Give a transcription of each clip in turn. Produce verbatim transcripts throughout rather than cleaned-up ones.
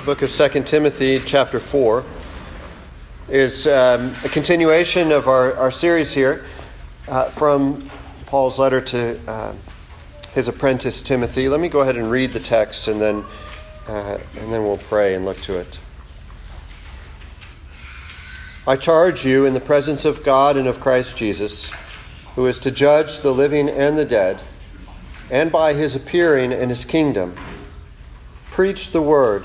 book of Second Timothy, chapter four. It's um, a continuation of our, our series here uh, from Paul's letter to uh, his apprentice Timothy. Let me go ahead and read the text, and then uh, and then we'll pray and look to it. I charge you in the presence of God and of Christ Jesus, who is to judge the living and the dead, and by his appearing in his kingdom. Preach the word.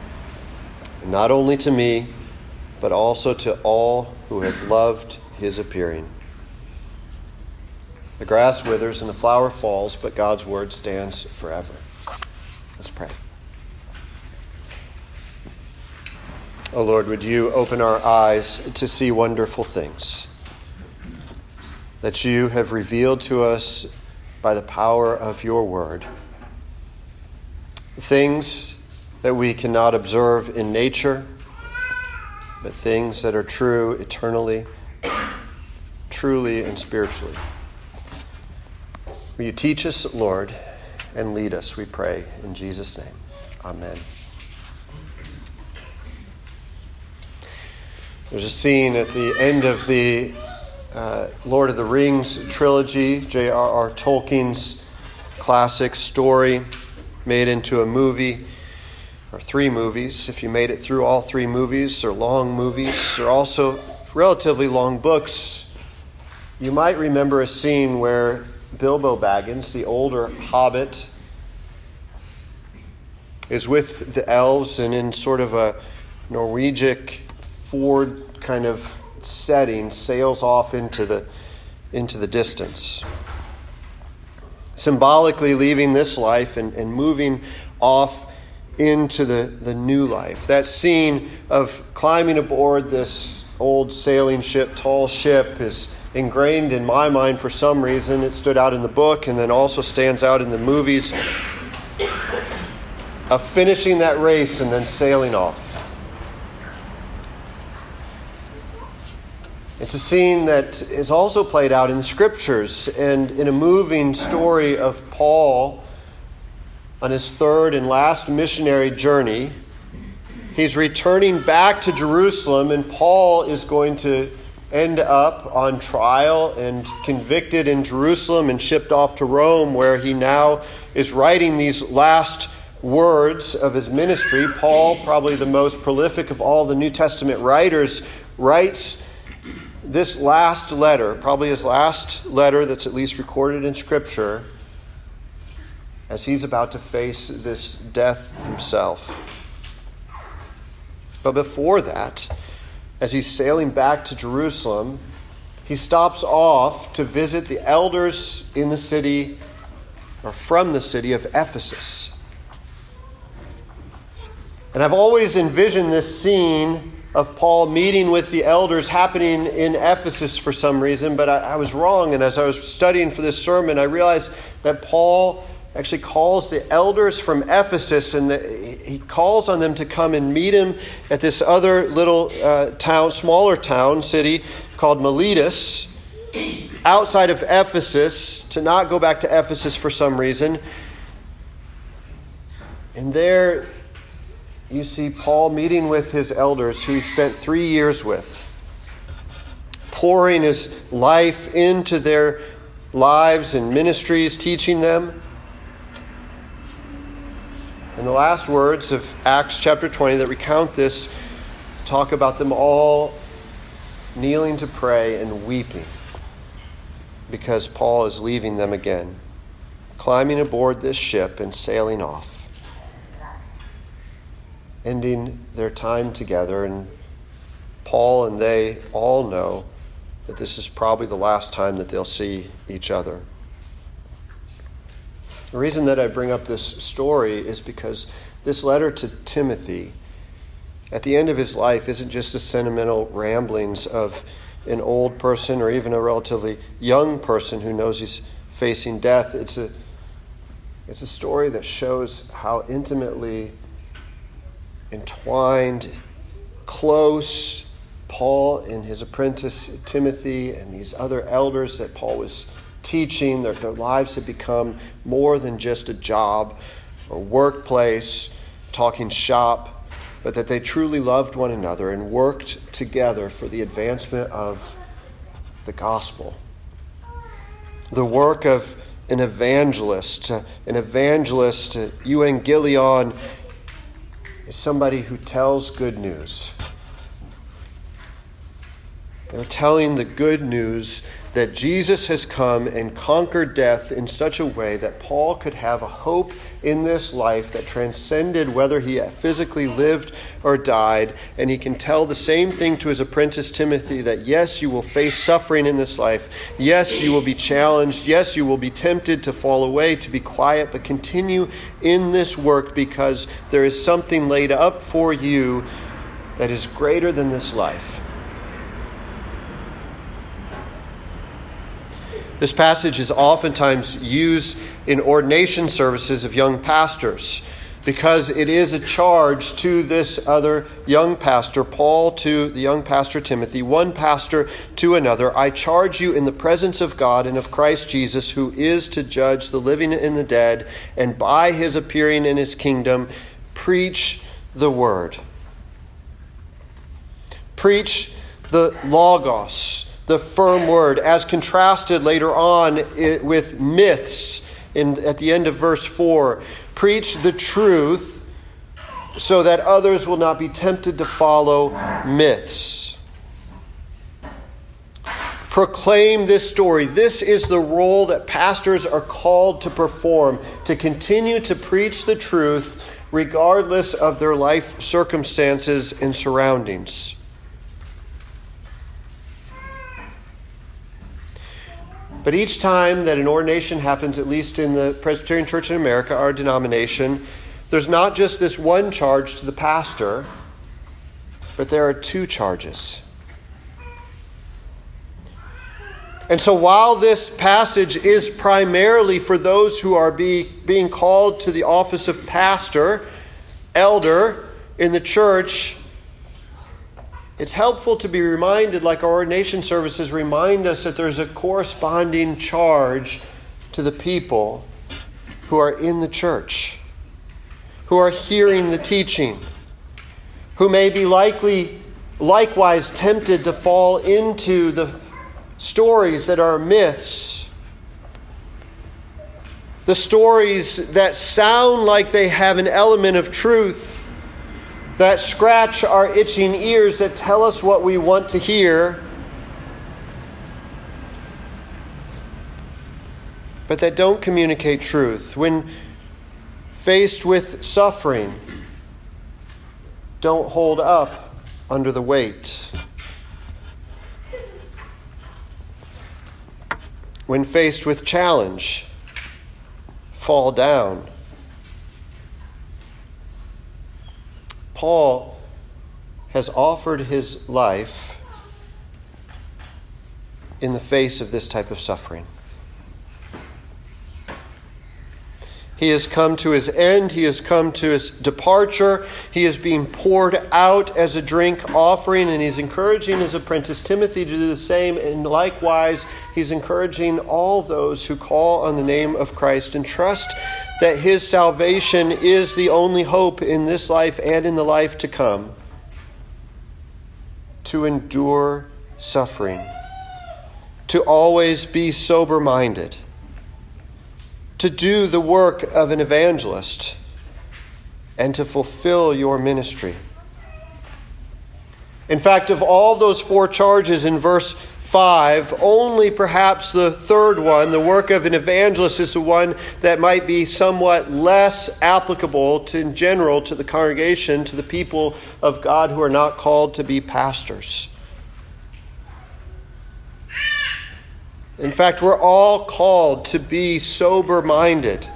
and not only to me, but also to all who have loved his appearing. The grass withers and the flower falls, but God's word stands forever. Let's pray. Oh Lord, would you open our eyes to see wonderful things that you have revealed to us by the power of your word. Things that we cannot observe in nature, but things that are true eternally, truly and spiritually. Will you teach us, Lord, and lead us, we pray, in Jesus' name. Amen. There's a scene at the end of the uh, Lord of the Rings trilogy, J R R Tolkien's classic story, made into a movie, or three movies. If you made it through all three movies, or long movies, or also relatively long books, you might remember a scene where Bilbo Baggins, the older hobbit, is with the elves and in sort of a Norwegian ford kind of setting, sails off into the into the distance, symbolically leaving this life and, and moving off into the, the new life. That scene of climbing aboard this old sailing ship, tall ship, is ingrained in my mind for some reason. It stood out in the book and then also stands out in the movies of finishing that race and then sailing off. It's a scene that is also played out in the scriptures and in a moving story of Paul on his third and last missionary journey. He's returning back to Jerusalem, and Paul is going to end up on trial and convicted in Jerusalem and shipped off to Rome, where he now is writing these last words of his ministry. Paul, probably the most prolific of all the New Testament writers, writes this last letter, probably his last letter that's at least recorded in Scripture, as he's about to face this death himself. But before that, as he's sailing back to Jerusalem, he stops off to visit the elders in the city, or from the city of Ephesus. And I've always envisioned this scene of Paul meeting with the elders happening in Ephesus for some reason, but I, I was wrong. And as I was studying for this sermon, I realized that Paul actually calls the elders from Ephesus, and the, he calls on them to come and meet him at this other little uh, town, smaller town, city called Miletus, outside of Ephesus, to not go back to Ephesus for some reason. And there you see Paul meeting with his elders, who he spent three years with, pouring his life into their lives and ministries, teaching them. And the last words of Acts chapter twenty that recount this talk about them all kneeling to pray and weeping because Paul is leaving them again, climbing aboard this ship and sailing off, ending their time together. And Paul and they all know that this is probably the last time that they'll see each other. The reason that I bring up this story is because this letter to Timothy, at the end of his life, isn't just the sentimental ramblings of an old person or even a relatively young person who knows he's facing death. It's a, it's a story that shows how intimately entwined, close Paul and his apprentice Timothy and these other elders that Paul was teaching, their, their lives had become more than just a job or workplace, talking shop, but that they truly loved one another and worked together for the advancement of the gospel. The work of an evangelist, an evangelist, euangelion, is somebody who tells good news. They're telling the good news that Jesus has come and conquered death in such a way that Paul could have a hope in this life that transcended whether he physically lived or died. And he can tell the same thing to his apprentice Timothy, that yes, you will face suffering in this life. Yes, you will be challenged. Yes, you will be tempted to fall away, to be quiet, but continue in this work because there is something laid up for you that is greater than this life. This passage is oftentimes used in ordination services of young pastors because it is a charge to this other young pastor, Paul to the young pastor Timothy, one pastor to another. I charge you in the presence of God and of Christ Jesus, who is to judge the living and the dead, and by his appearing in his kingdom, preach the word. Preach the Logos. The firm word, as contrasted later on with myths in, at the end of verse four. Preach the truth so that others will not be tempted to follow myths. Proclaim this story. This is the role that pastors are called to perform, to continue to preach the truth regardless of their life circumstances and surroundings. But each time that an ordination happens, at least in the Presbyterian Church in America, our denomination, there's not just this one charge to the pastor, but there are two charges. And so while this passage is primarily for those who are be, being called to the office of pastor, elder in the church, it's helpful to be reminded, like our ordination services remind us, that there's a corresponding charge to the people who are in the church, who are hearing the teaching, who may be likely, likewise tempted to fall into the stories that are myths, the stories that sound like they have an element of truth, that scratch our itching ears, that tell us what we want to hear, but that don't communicate truth. When faced with suffering, don't hold up under the weight. When faced with challenge, fall down. Paul has offered his life in the face of this type of suffering. He has come to his end. He has come to his departure. He is being poured out as a drink offering, and he's encouraging his apprentice Timothy to do the same. And likewise, he's encouraging all those who call on the name of Christ and trust that his salvation is the only hope in this life and in the life to come, to endure suffering, to always be sober-minded, to do the work of an evangelist, and to fulfill your ministry. In fact, of all those four charges in verse five, only perhaps the third one, the work of an evangelist, is the one that might be somewhat less applicable to, in general to the congregation, to the people of God who are not called to be pastors. In fact, we're all called to be sober-minded.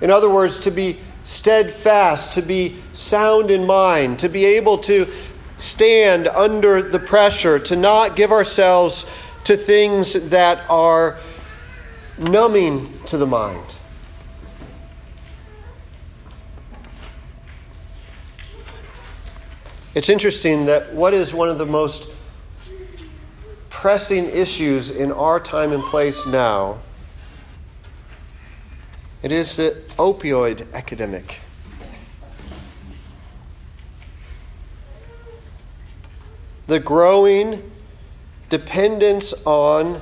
In other words, to be steadfast, to be sound in mind, to be able to stand under the pressure, to not give ourselves to things that are numbing to the mind. It's interesting that what is one of the most pressing issues in our time and place now, it is the opioid epidemic. The growing dependence on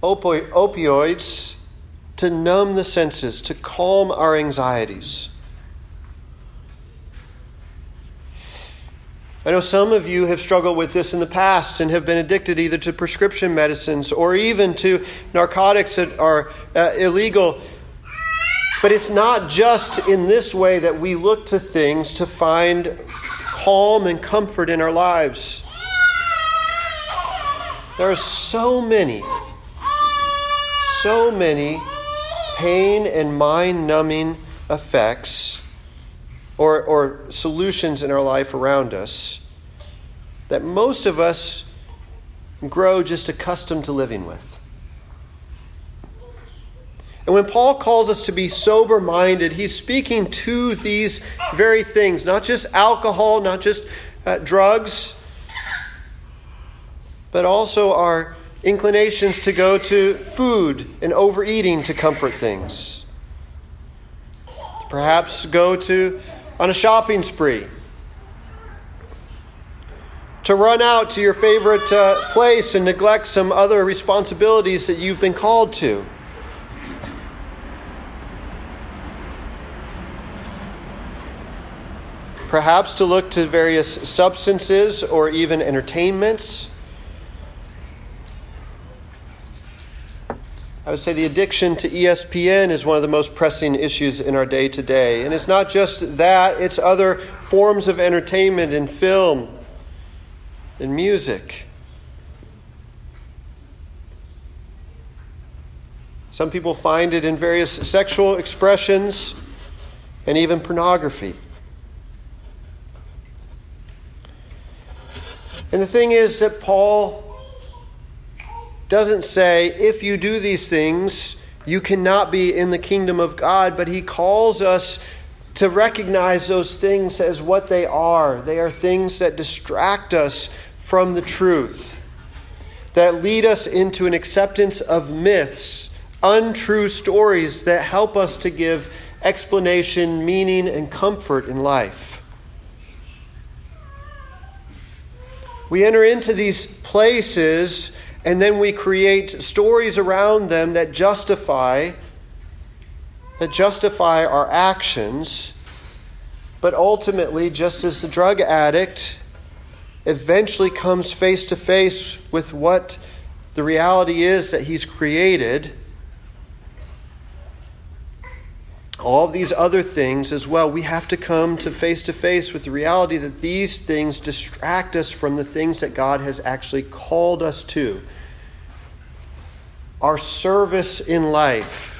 opo- opioids to numb the senses, to calm our anxieties. I know some of you have struggled with this in the past and have been addicted either to prescription medicines or even to narcotics that are uh, illegal. But it's not just in this way that we look to things to find calm and comfort in our lives. There are so many, so many pain and mind-numbing effects Or, or solutions in our life around us that most of us grow just accustomed to living with. And when Paul calls us to be sober-minded, he's speaking to these very things, not just alcohol, not just uh, drugs, but also our inclinations to go to food and overeating to comfort things. Perhaps go to on a shopping spree, to run out to your favorite uh, place and neglect some other responsibilities that you've been called to. Perhaps to look to various substances or even entertainments. I would say the addiction to E S P N is one of the most pressing issues in our day today. And it's not just that, it's other forms of entertainment and film and music. Some people find it in various sexual expressions and even pornography. And the thing is that Paul doesn't say, if you do these things, you cannot be in the kingdom of God, but he calls us to recognize those things as what they are. They are things that distract us from the truth, that lead us into an acceptance of myths, untrue stories that help us to give explanation, meaning, and comfort in life. We enter into these places, and then we create stories around them that justify that justify our actions. But ultimately, just as the drug addict eventually comes face to face with what the reality is that he's created, all these other things as well, we have to come to face to face with the reality that these things distract us from the things that God has actually called us to. Our service in life,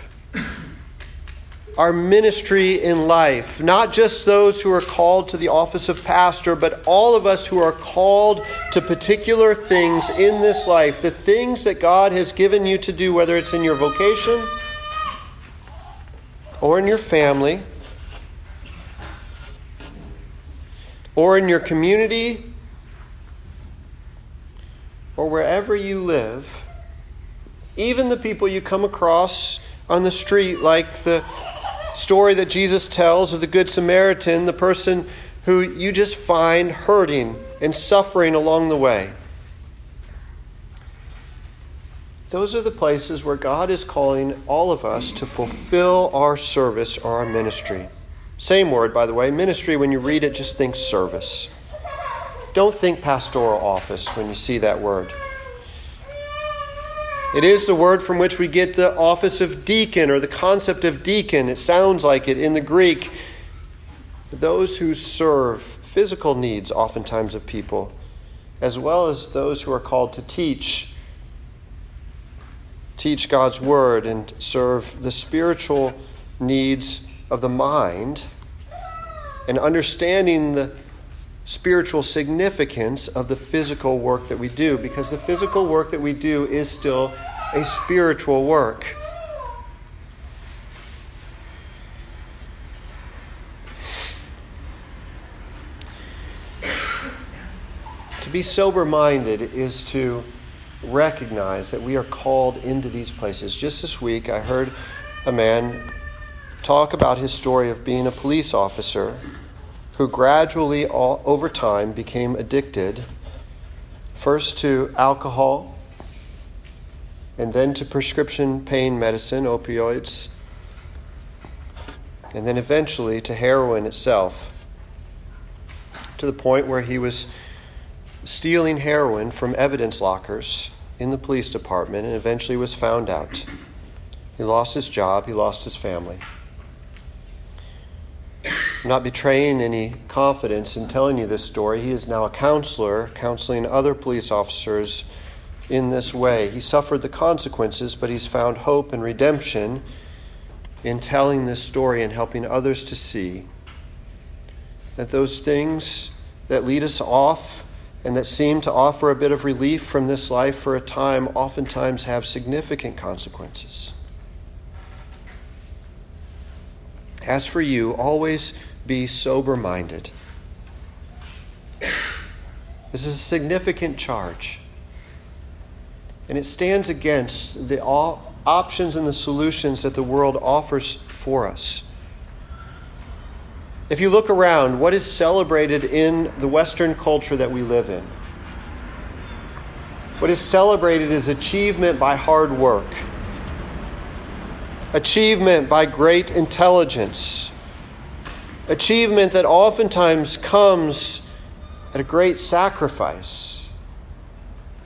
our ministry in life, not just those who are called to the office of pastor, but all of us who are called to particular things in this life, the things that God has given you to do, whether it's in your vocation or in your family, or in your community, or wherever you live. Even the people you come across on the street, like the story that Jesus tells of the Good Samaritan, the person who you just find hurting and suffering along the way. those are the places where God is calling all of us to fulfill our service or our ministry. Same word, by the way. Ministry, when you read it, just think service. Don't think pastoral office when you see that word. It is the word from which we get the office of deacon or the concept of deacon. It sounds like it in the Greek. Those who serve physical needs, oftentimes, of people, as well as those who are called to teach teach God's word and serve the spiritual needs of the mind, and understanding the spiritual significance of the physical work that we do, because the physical work that we do is still a spiritual work. To be sober-minded is to recognize that we are called into these places. Just this week, I heard a man talk about his story of being a police officer who gradually, all, over time, became addicted first to alcohol and then to prescription pain medicine, opioids, and then eventually to heroin itself, to the point where he was stealing heroin from evidence lockers in the police department, and eventually was found out. He lost his job. He lost his family. I'm not betraying any confidence in telling you this story. He is now a counselor, counseling other police officers in this way. He suffered the consequences, but he's found hope and redemption in telling this story and helping others to see that those things that lead us off and that seem to offer a bit of relief from this life for a time oftentimes have significant consequences. As for you, always be sober-minded. This is a significant charge, and it stands against the all options and the solutions that the world offers for us. If you look around, what is celebrated in the Western culture that we live in? What is celebrated is achievement by hard work, achievement by great intelligence, achievement that oftentimes comes at a great sacrifice,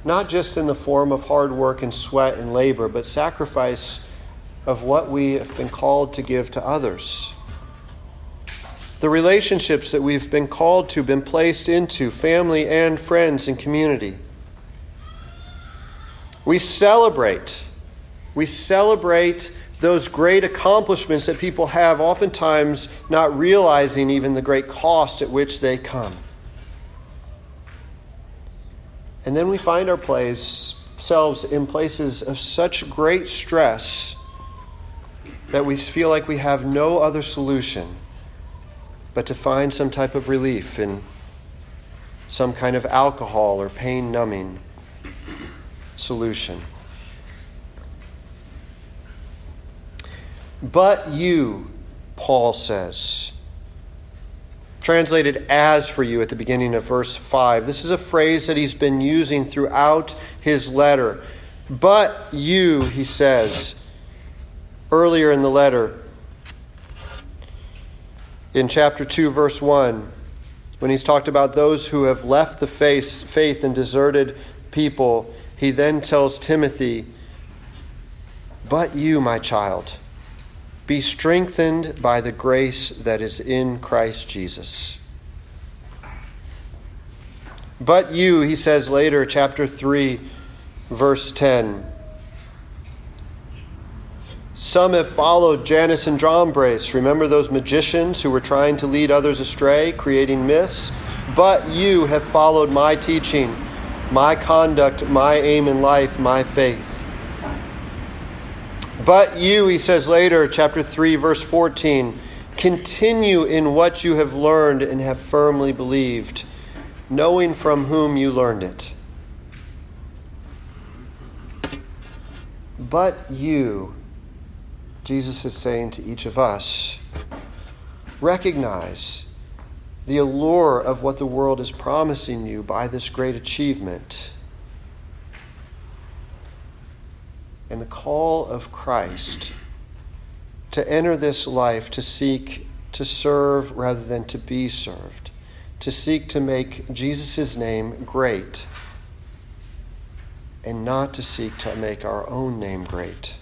not just in the form of hard work and sweat and labor, but sacrifice of what we have been called to give to others. The relationships that we've been called to, been placed into, family and friends and community. We celebrate. We celebrate those great accomplishments that people have, oftentimes not realizing even the great cost at which they come. And then we find our place, ourselves in places of such great stress that we feel like we have no other solution but to find some type of relief in some kind of alcohol or pain-numbing solution. But you, Paul says, translated as for you at the beginning of verse five. This is a phrase that he's been using throughout his letter. But you, he says, earlier in the letter, in chapter two, verse one, when he's talked about those who have left the faith, faith and deserted people, he then tells Timothy, but you, my child, be strengthened by the grace that is in Christ Jesus. But you, he says later, chapter three, verse ten, some have followed Jannes and Jambres. Remember those magicians who were trying to lead others astray, creating myths? But you have followed my teaching, my conduct, my aim in life, my faith. But you, he says later, chapter three, verse fourteen, continue in what you have learned and have firmly believed, knowing from whom you learned it. But you, Jesus is saying to each of us, recognize the allure of what the world is promising you by this great achievement. and the call of Christ to enter this life, to seek to serve rather than to be served, to seek to make Jesus' name great and not to seek to make our own name great.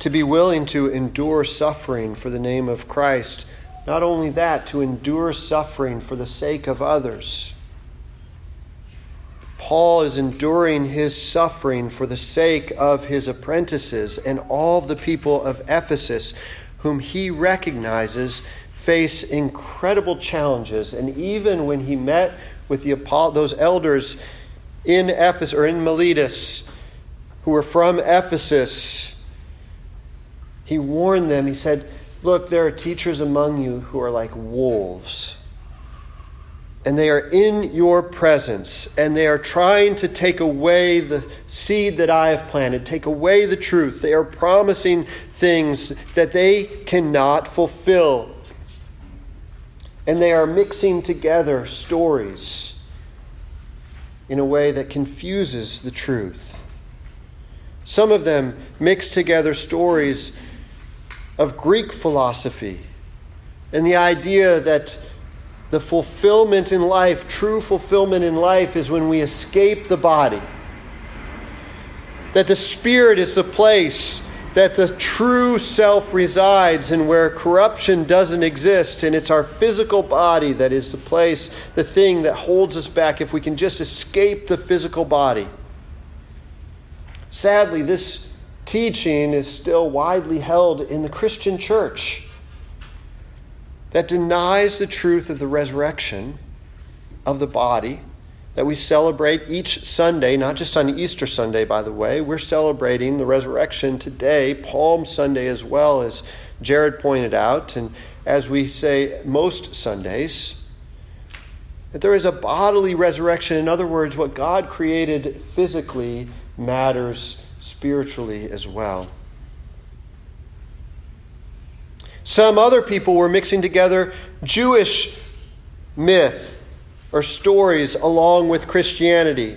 To be willing to endure suffering for the name of Christ. Not only that, to endure suffering for the sake of others. Paul is enduring his suffering for the sake of his apprentices and all the people of Ephesus, whom he recognizes face incredible challenges. And even when he met with the those elders in Ephesus or in Miletus, who were from Ephesus, he warned them. He said, "Look, there are teachers among you who are like wolves, and they are in your presence, and they are trying to take away the seed that I have planted, take away the truth. They are promising things that they cannot fulfill. And they are mixing together stories in a way that confuses the truth. Some of them mix together stories of Greek philosophy and the idea that the fulfillment in life, true fulfillment in life, is when we escape the body. That the spirit is the place that the true self resides and where corruption doesn't exist. And it's our physical body that is the place, the thing that holds us back if we can just escape the physical body. Sadly, this teaching is still widely held in the Christian church. That denies the truth of the resurrection of the body that we celebrate each Sunday, not just on Easter Sunday, by the way. We're celebrating the resurrection today, Palm Sunday as well, as Jared pointed out, and as we say most Sundays, that there is a bodily resurrection. In other words, what God created physically matters spiritually as well. Some other people were mixing together Jewish myth or stories along with Christianity.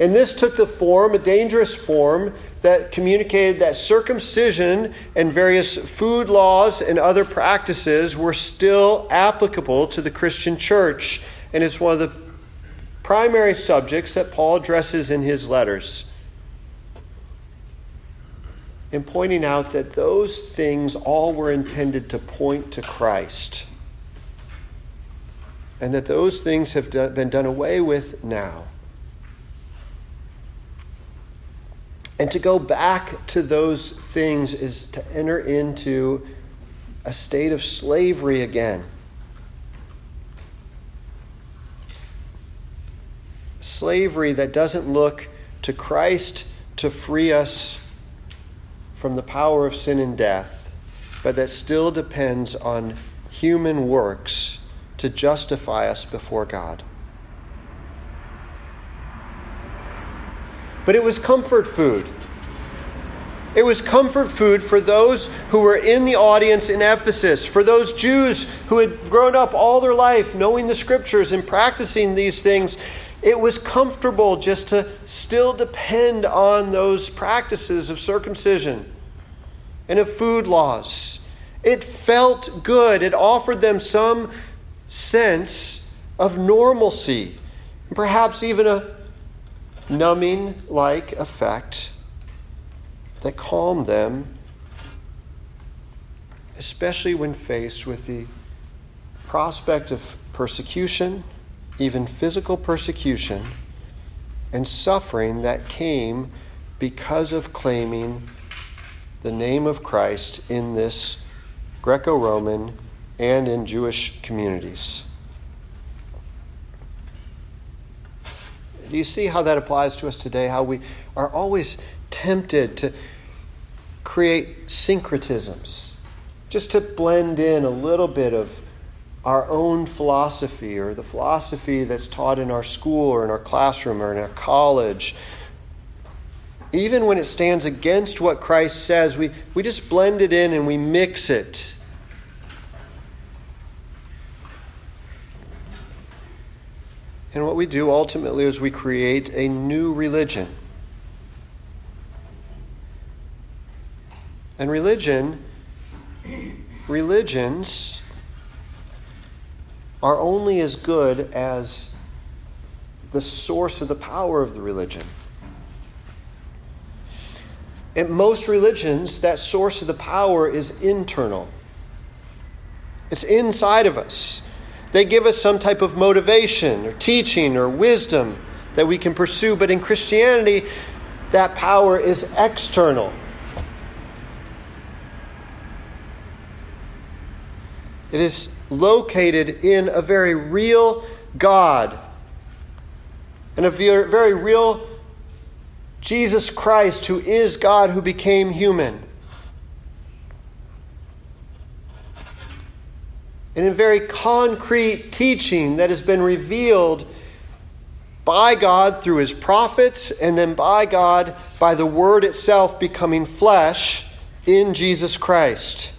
And this took the form, a dangerous form, that communicated that circumcision and various food laws and other practices were still applicable to the Christian church. And it's one of the primary subjects that Paul addresses in his letters, and pointing out that those things all were intended to point to Christ, and that those things have do- been done away with now. And to go back to those things is to enter into a state of slavery again. Slavery that doesn't look to Christ to free us from the power of sin and death, but that still depends on human works to justify us before God. But it was comfort food. It was comfort food for those who were in the audience in Ephesus, for those Jews who had grown up all their life knowing the scriptures and practicing these things. It was comfortable just to still depend on those practices of circumcision and of food laws. It felt good. It offered them some sense of normalcy, and perhaps even a numbing-like effect that calmed them, especially when faced with the prospect of persecution, even physical persecution, and suffering that came because of claiming the name of Christ in this Greco-Roman and in Jewish communities. Do you see how that applies to us today? How we are always tempted to create syncretisms, just to blend in a little bit of our own philosophy or the philosophy that's taught in our school or in our classroom or in our college. Even when it stands against what Christ says, we, we just blend it in and we mix it. And what we do ultimately is we create a new religion, And religion, religions are only as good as the source of the power of the religion. In most religions, that source of the power is internal. It's inside of us. They give us some type of motivation or teaching or wisdom that we can pursue. But in Christianity, that power is external. It is located in a very real God and a very real Jesus Christ, who is God, who became human. And in very concrete teaching that has been revealed by God through his prophets, and then by God by the word itself becoming flesh in Jesus Christ.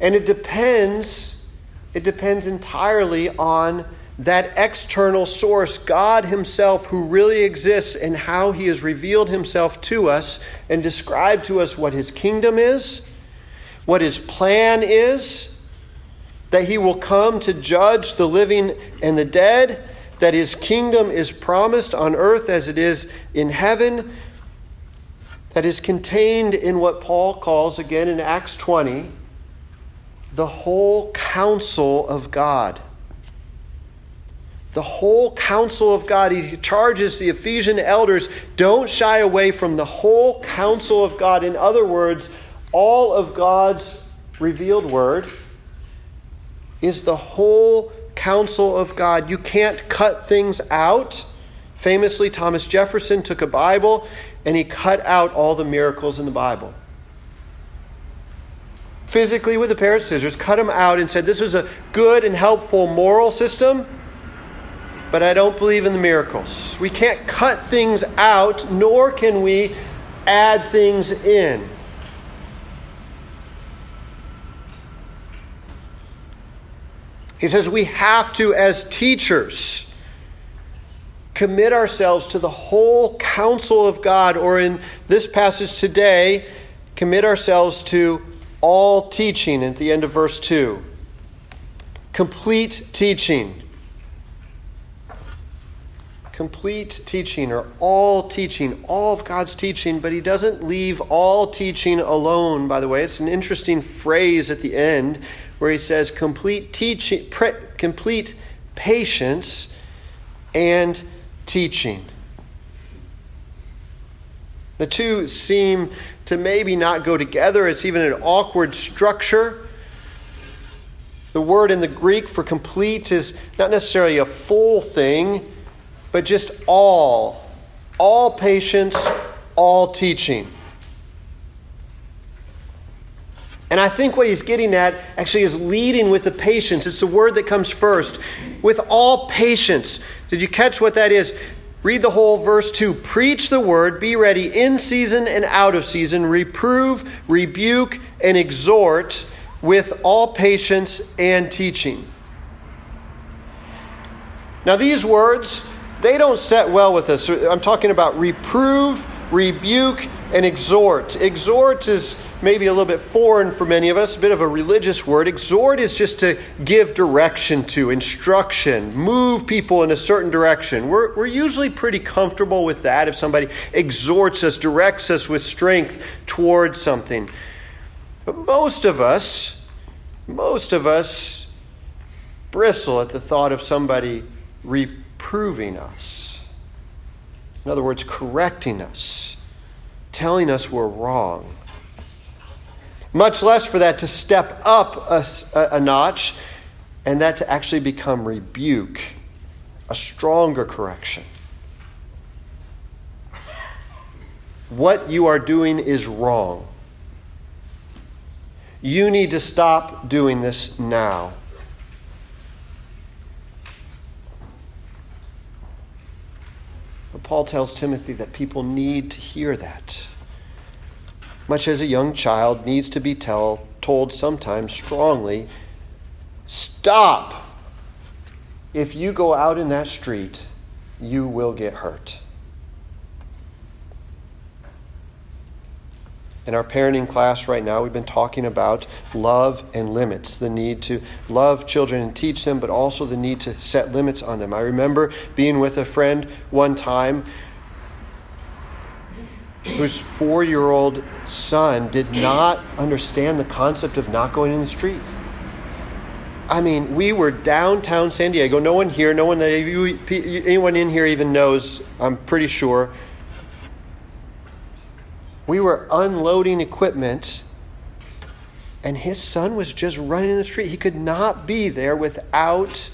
And it depends, it depends entirely on that external source, God himself, who really exists, and how he has revealed himself to us and described to us what his kingdom is, what his plan is, that he will come to judge the living and the dead, that his kingdom is promised on earth as it is in heaven, that is contained in what Paul calls, again in Acts twenty, the whole counsel of God. The whole counsel of God. He charges the Ephesian elders, don't shy away from the whole counsel of God. In other words, all of God's revealed word is the whole counsel of God. You can't cut things out. Famously, Thomas Jefferson took a Bible and he cut out all the miracles in the Bible. Physically, with a pair of scissors, cut them out and said, this is a good and helpful moral system, but I don't believe in the miracles. We can't cut things out, nor can we add things in. He says we have to, as teachers, commit ourselves to the whole counsel of God, or in this passage today, commit ourselves to all teaching at the end of verse two. Complete teaching. Complete teaching, or all teaching, all of God's teaching, but he doesn't leave all teaching alone, by the way. It's an interesting phrase at the end where he says complete teaching, pre, complete patience and teaching. The two seem to maybe not go together. It's even an awkward structure. The word in the Greek for complete is not necessarily a full thing, but just all, all patience, all teaching. And I think what he's getting at actually is leading with the patience. It's the word that comes first. With all patience. Did you catch what that is? Read the whole verse two. Preach the word, be ready in season and out of season. Reprove, rebuke, and exhort with all patience and teaching. Now these words, they don't set well with us. I'm talking about reprove, rebuke, and exhort. Exhort is maybe a little bit foreign for many of us, a bit of a religious word. Exhort is just to give direction to, instruction, move people in a certain direction. We're, we're usually pretty comfortable with that if somebody exhorts us, directs us with strength towards something. But most of us, most of us bristle at the thought of somebody reprove. Proving us. In other words, correcting us, telling us we're wrong. Much less for that to step up a, a notch and that to actually become rebuke, a stronger correction. What you are doing is wrong. You need to stop doing this now. Paul tells Timothy that people need to hear that, much as a young child needs to be tell, told sometimes strongly, stop. If you go out in that street, you will get hurt. In our parenting class right now, we've been talking about love and limits, the need to love children and teach them, but also the need to set limits on them. I remember being with a friend one time whose four-year-old son did not understand the concept of not going in the street. I mean, we were downtown San Diego. No one here, no one that you, anyone in here even knows, I'm pretty sure. We were unloading equipment, and his son was just running in the street. He could not be there without,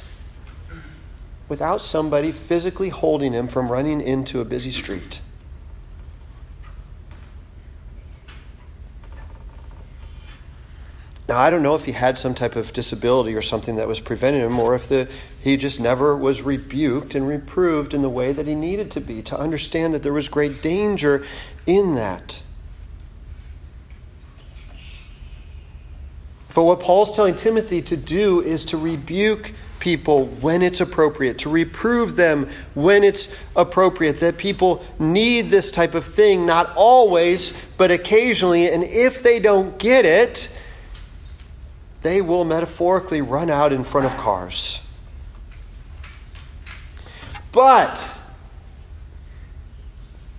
without somebody physically holding him from running into a busy street. Now, I don't know if he had some type of disability or something that was preventing him, or if the he just never was rebuked and reproved in the way that he needed to be to understand that there was great danger in that. But what Paul's telling Timothy to do is to rebuke people when it's appropriate, to reprove them when it's appropriate, that people need this type of thing, not always, but occasionally, and if they don't get it, they will metaphorically run out in front of cars. But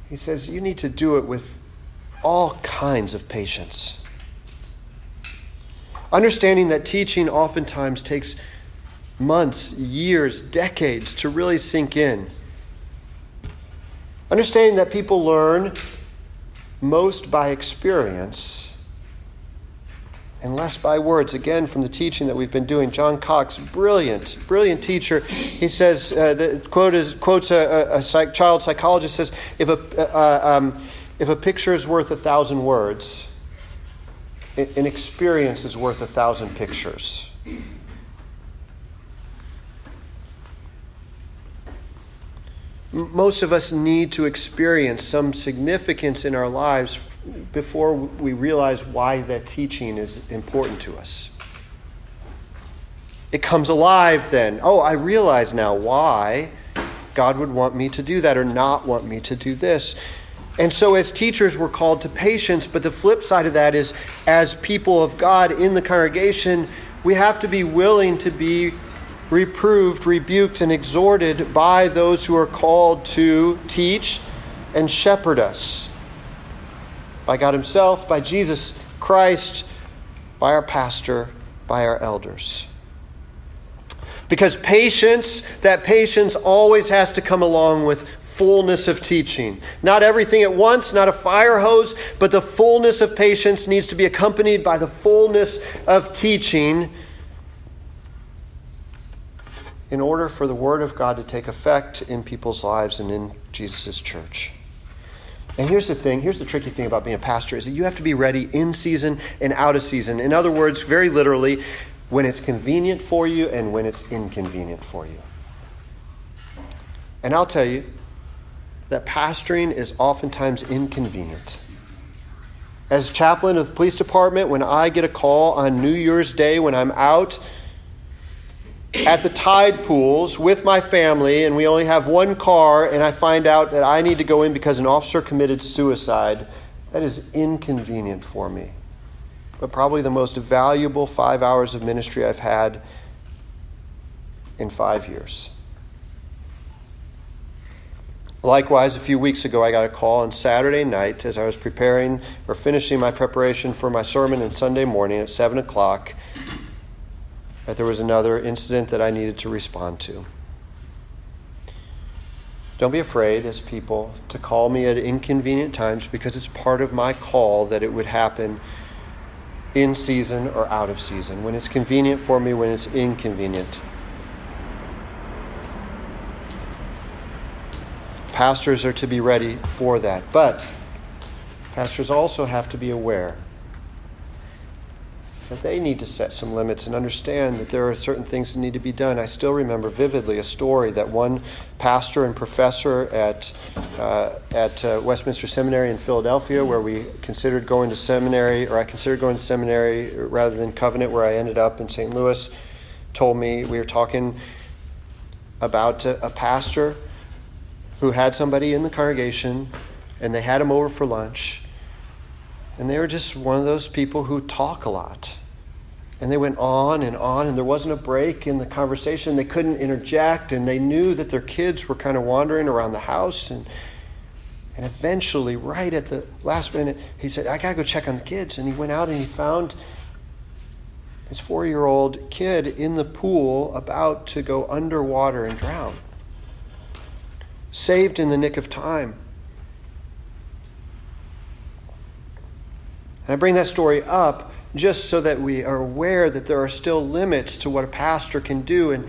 he says you need to do it with all kinds of patience, understanding that teaching oftentimes takes months, years, decades to really sink in. Understanding that people learn most by experience and less by words, again, from the teaching that we've been doing. John Cox, brilliant, brilliant teacher. He says, uh, the quote is, quotes a, a, a psych, child psychologist, says, if a, uh, um, if a picture is worth a thousand words, an experience is worth a thousand pictures. Most of us need to experience some significance in our lives before we realize why that teaching is important to us. It comes alive then. Oh, I realize now why God would want me to do that or not want me to do this. And so as teachers, we're called to patience, but the flip side of that is as people of God in the congregation, we have to be willing to be reproved, rebuked, and exhorted by those who are called to teach and shepherd us. By God himself, by Jesus Christ, by our pastor, by our elders. Because patience, that patience always has to come along with fullness of teaching. Not everything at once, not a fire hose, but the fullness of patience needs to be accompanied by the fullness of teaching in order for the word of God to take effect in people's lives and in Jesus' church. And here's the thing, here's the tricky thing about being a pastor, is that you have to be ready in season and out of season. In other words, very literally, when it's convenient for you and when it's inconvenient for you. And I'll tell you that pastoring is oftentimes inconvenient. As chaplain of the police department, when I get a call on New Year's Day, when I'm out at the tide pools with my family, and we only have one car, and I find out that I need to go in because an officer committed suicide, that is inconvenient for me. But probably the most valuable five hours of ministry I've had in five years. Likewise, a few weeks ago, I got a call on Saturday night as I was preparing or finishing my preparation for my sermon on Sunday morning at seven o'clock. That there was another incident that I needed to respond to. Don't be afraid as people to call me at inconvenient times, because it's part of my call that it would happen in season or out of season, when it's convenient for me, when it's inconvenient. Pastors are to be ready for that, but pastors also have to be aware that they need to set some limits and understand that there are certain things that need to be done. I still remember vividly a story that one pastor and professor at uh, at uh, Westminster Seminary in Philadelphia, where we considered going to seminary, or I considered going to seminary rather than Covenant, where I ended up in Saint Louis, told me we were talking about a, a pastor who had somebody in the congregation, and they had him over for lunch. And they were just one of those people who talk a lot. And they went on and on, and there wasn't a break in the conversation. They couldn't interject, and they knew that their kids were kind of wandering around the house. And and eventually, right at the last minute, he said, I got to go check on the kids. And he went out and he found his four-year-old kid in the pool about to go underwater and drown. Saved in the nick of time. And I bring that story up just so that we are aware that there are still limits to what a pastor can do and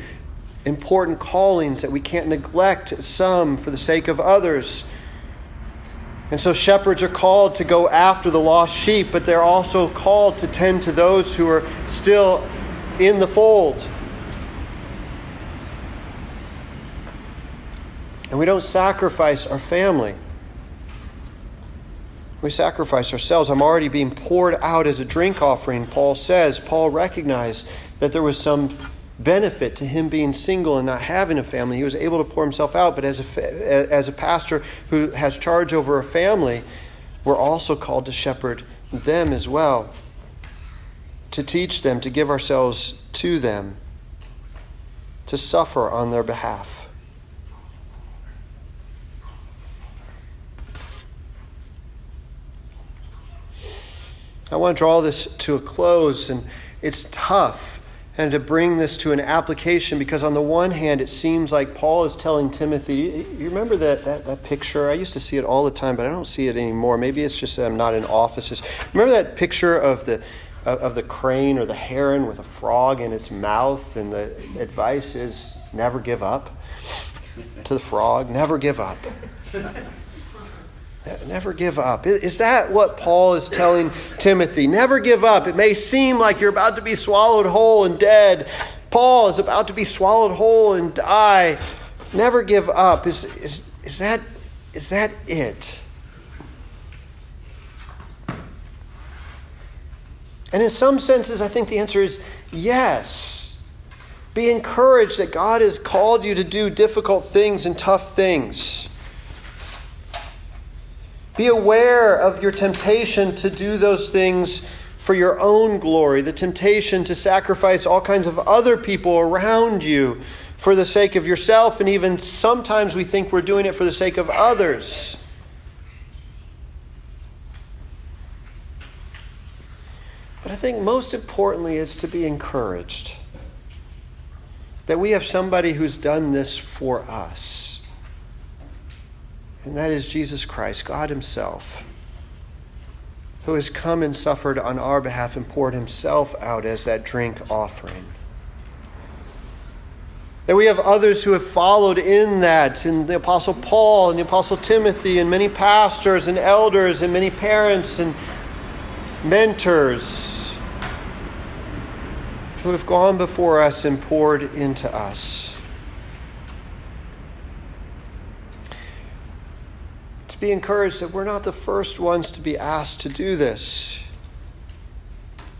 important callings that we can't neglect some for the sake of others. And so shepherds are called to go after the lost sheep, but they're also called to tend to those who are still in the fold. And we don't sacrifice our family. We sacrifice ourselves. I'm already being poured out as a drink offering, Paul says. Paul recognized that there was some benefit to him being single and not having a family. He was able to pour himself out, but as a, as a pastor who has charge over a family, we're also called to shepherd them as well, to teach them, to give ourselves to them, to suffer on their behalf. I want to draw this to a close, and it's tough and to bring this to an application, because on the one hand, it seems like Paul is telling Timothy, you remember that, that, that picture? I used to see it all the time, but I don't see it anymore. Maybe it's just that I'm not in offices. Remember that picture of the of the crane or the heron with a frog in its mouth, and the advice is never give up to the frog, never give up. Never give up. Is that what Paul is telling Timothy? Never give up. It may seem like you're about to be swallowed whole and dead. Paul is about to be swallowed whole and die. Never give up. Is is is that is that it? And in some senses, I think the answer is yes. Be encouraged that God has called you to do difficult things and tough things. Be aware of your temptation to do those things for your own glory, the temptation to sacrifice all kinds of other people around you for the sake of yourself, and even sometimes we think we're doing it for the sake of others. But I think most importantly is to be encouraged that we have somebody who's done this for us. And that is Jesus Christ, God himself, who has come and suffered on our behalf and poured himself out as that drink offering. That we have others who have followed in that, and the Apostle Paul and the Apostle Timothy and many pastors and elders and many parents and mentors who have gone before us and poured into us. Be encouraged that we're not the first ones to be asked to do this.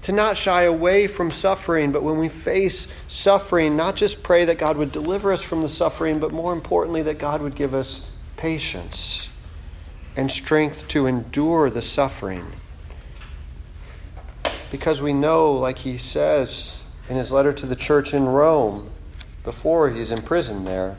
To not shy away from suffering, but when we face suffering, not just pray that God would deliver us from the suffering, but more importantly, that God would give us patience and strength to endure the suffering. Because we know, like he says in his letter to the church in Rome, before he's imprisoned there,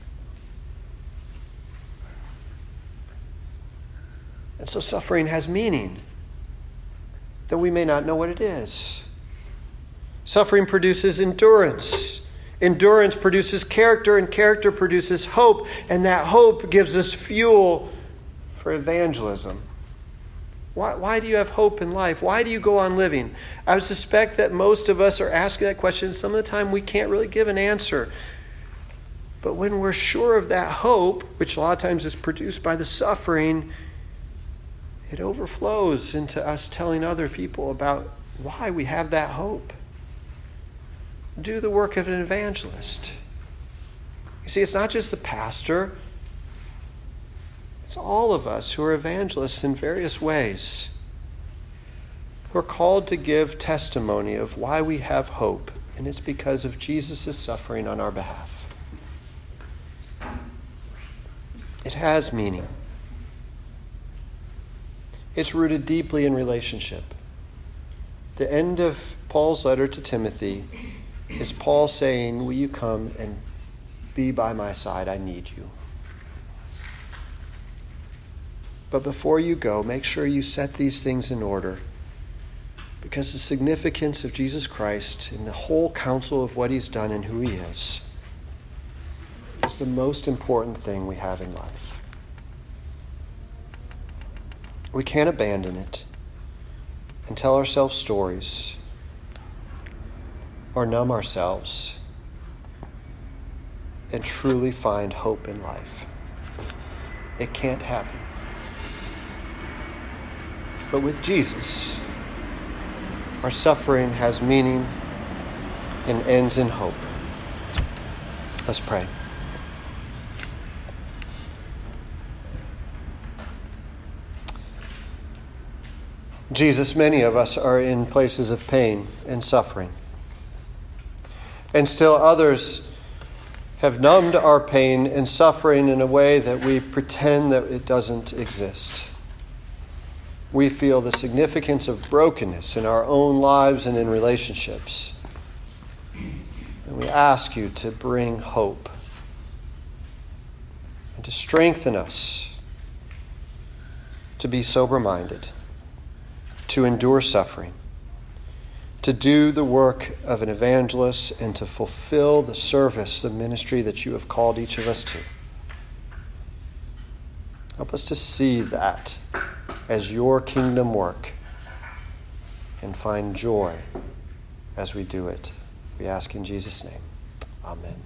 And so suffering has meaning, though we may not know what it is. Suffering produces endurance. Endurance produces character, and character produces hope. And that hope gives us fuel for evangelism. Why, why do you have hope in life? Why do you go on living? I would suspect that most of us are asking that question. Some of the time we can't really give an answer. But when we're sure of that hope, which a lot of times is produced by the suffering, it overflows into us telling other people about why we have that hope. Do the work of an evangelist. You see, it's not just the pastor. It's all of us who are evangelists in various ways, who are called to give testimony of why we have hope, and it's because of Jesus' suffering on our behalf. It has meaning. It's rooted deeply in relationship. The end of Paul's letter to Timothy is Paul saying, will you come and be by my side? I need you. But before you go, make sure you set these things in order, because the significance of Jesus Christ and the whole counsel of what he's done and who he is is the most important thing we have in life. We can't abandon it and tell ourselves stories or numb ourselves and truly find hope in life. It can't happen. But with Jesus, our suffering has meaning and ends in hope. Let's pray. Jesus, many of us are in places of pain and suffering. And still others have numbed our pain and suffering in a way that we pretend that it doesn't exist. We feel the significance of brokenness in our own lives and in relationships. And we ask you to bring hope and to strengthen us to be sober-minded, to endure suffering, to do the work of an evangelist, and to fulfill the service, the ministry that you have called each of us to. Help us to see that as your kingdom work and find joy as we do it. We ask in Jesus' name. Amen.